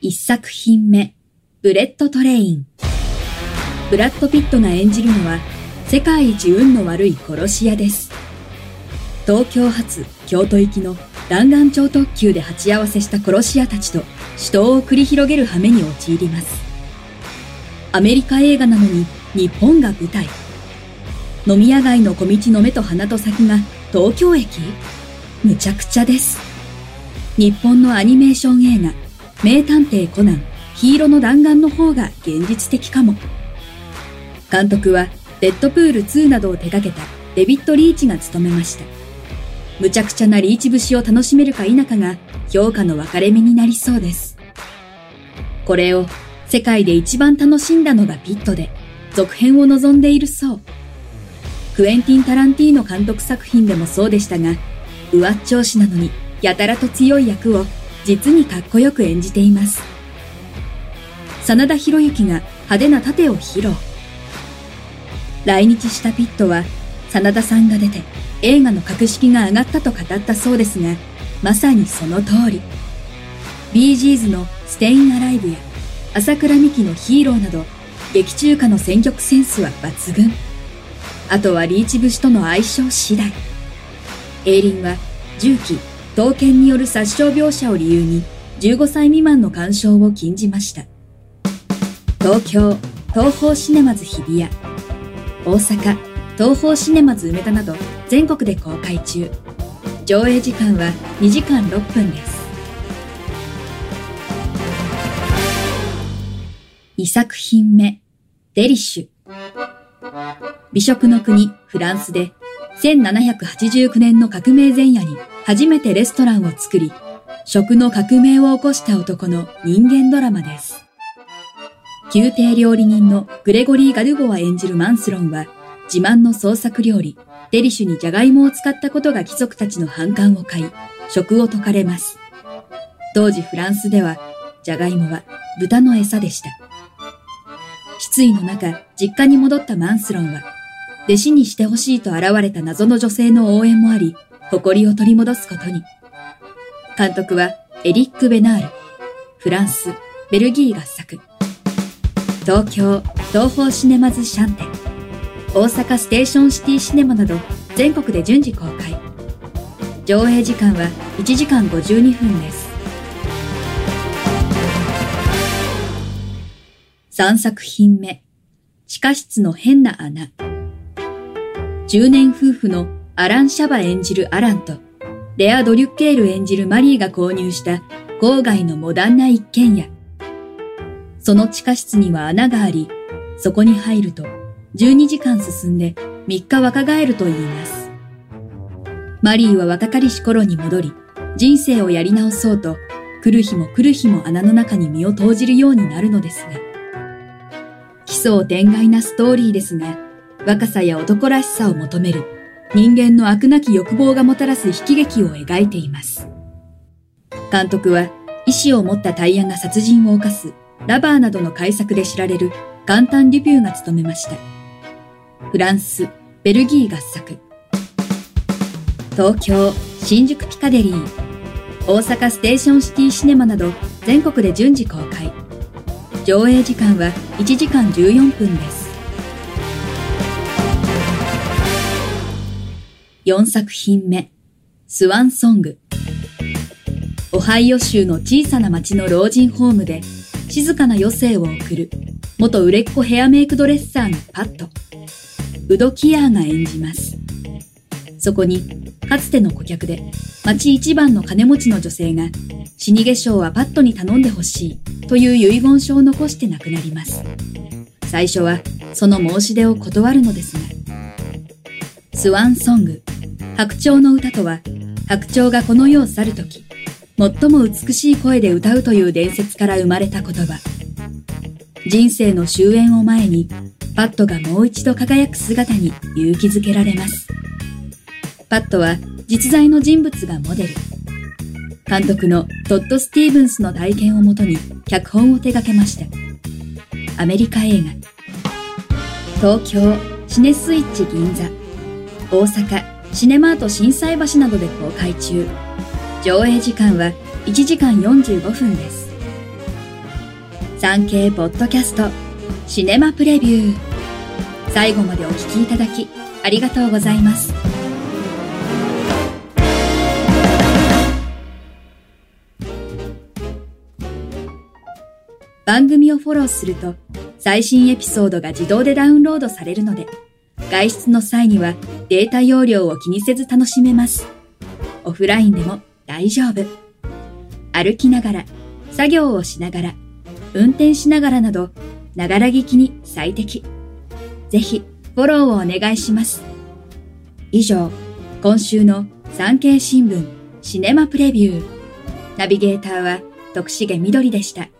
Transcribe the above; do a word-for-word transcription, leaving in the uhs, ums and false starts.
いっさく品目、ブレットトレイン。ブラッド・ピットが演じるのは、世界一運の悪い殺し屋です。東京発京都行きの弾丸超特急で鉢合わせした殺し屋たちと死闘を繰り広げる羽目に陥ります。アメリカ映画なのに日本が舞台。飲み屋街の小道の目と鼻と先が東京駅？むちゃくちゃです。日本のアニメーション映画名探偵コナン緋色の弾丸の方が現実的かも。監督はデッドプールツーなどを手掛けたデビッド・リーチが務めました。むちゃくちゃなリーチ節を楽しめるか否かが評価の分かれ目になりそうです。これを世界で一番楽しんだのがピットで、続編を望んでいるそう。クエンティン・タランティーノ監督作品でもそうでしたが、上っ調子なのにやたらと強い役を実にかっこよく演じています。真田広之が派手な盾を披露。来日したピットは、真田さんが出て映画の格式が上がったと語ったそうですが、まさにその通り。ビージーズのステインアライブや朝倉美希のヒーローなど、劇中歌の選曲センスは抜群。あとはリーチ節との相性次第。映倫は銃器、刀剣による殺傷描写を理由にじゅうごさい未満の鑑賞を禁じました。東京、東宝シネマズ日比谷、大阪、東宝シネマズ梅田など全国で公開中。上映時間はにじかんろっぷんです。にさく品目、デリッシュ。美食の国フランスで、せんななひゃくはちじゅうきゅうねんの革命前夜に初めてレストランを作り、食の革命を起こした男の人間ドラマです。宮廷料理人のグレゴリー・ガドゥゴワ演じるマンスロンは、自慢の創作料理デリシュにジャガイモを使ったことが貴族たちの反感を買い、食を解かれます。当時フランスではジャガイモは豚の餌でした。失意の中、実家に戻ったマンスロンは、弟子にしてほしいと現れた謎の女性の応援もあり、誇りを取り戻すことに。監督はエリック・ベナール。フランス、ベルギー合作。東京、東宝シネマズシャンテ、大阪ステーションシティシネマなど全国で順次公開。上映時間はいちじかんごじゅうにふんです。さんさく品目、地下室の変な穴。中年夫婦のアラン・シャバ演じるアランと、レア・ドリュッケール演じるマリーが購入した郊外のモダンな一軒家。その地下室には穴があり、そこに入るとじゅうにじかん進んでみっか若返ると言います。マリーは若かりし頃に戻り、人生をやり直そうと、来る日も来る日も穴の中に身を投じるようになるのですが、奇想天外なストーリーですが、若さや男らしさを求める人間の飽くなき欲望がもたらす悲喜劇を描いています。監督は意志を持ったタイヤが殺人を犯すラバーなどの改作で知られるガンタン・デュピューが務めました。フランス、ベルギー合作。東京、新宿ピカデリー、大阪ステーションシティシネマなど全国で順次公開。上映時間はいちじかんじゅうよんぷんです。よんさく品目、スワンソング。オハイオ州の小さな町の老人ホームで静かな余生を送る元売れっ子ヘアメイクドレッサーのパット、ウド・キアーが演じます。そこにかつての顧客で町一番の金持ちの女性が、死に化粧はパットに頼んでほしいという遺言書を残して亡くなります。最初はその申し出を断るのですが、スワンソング、白鳥の歌とは、白鳥がこの世を去るとき、最も美しい声で歌うという伝説から生まれた言葉。人生の終焉を前に、パットがもう一度輝く姿に勇気づけられます。パットは実在の人物がモデル。監督のトッド・スティーブンスの体験をもとに脚本を手掛けました。アメリカ映画、東京シネスイッチ銀座、大阪シネマート心斎橋などで公開中。上映時間はいちじかんよんじゅうごふんです。 スリーケー ポッドキャストシネマプレビュー、最後までお聞きいただきありがとうございます。番組をフォローすると最新エピソードが自動でダウンロードされるので、外出の際にはデータ容量を気にせず楽しめます。オフラインでも大丈夫。歩きながら、作業をしながら、運転しながらなど、ながら聞きに最適。ぜひフォローをお願いします。以上、今週の産経新聞シネマプレビュー。ナビゲーターは徳重みどりでした。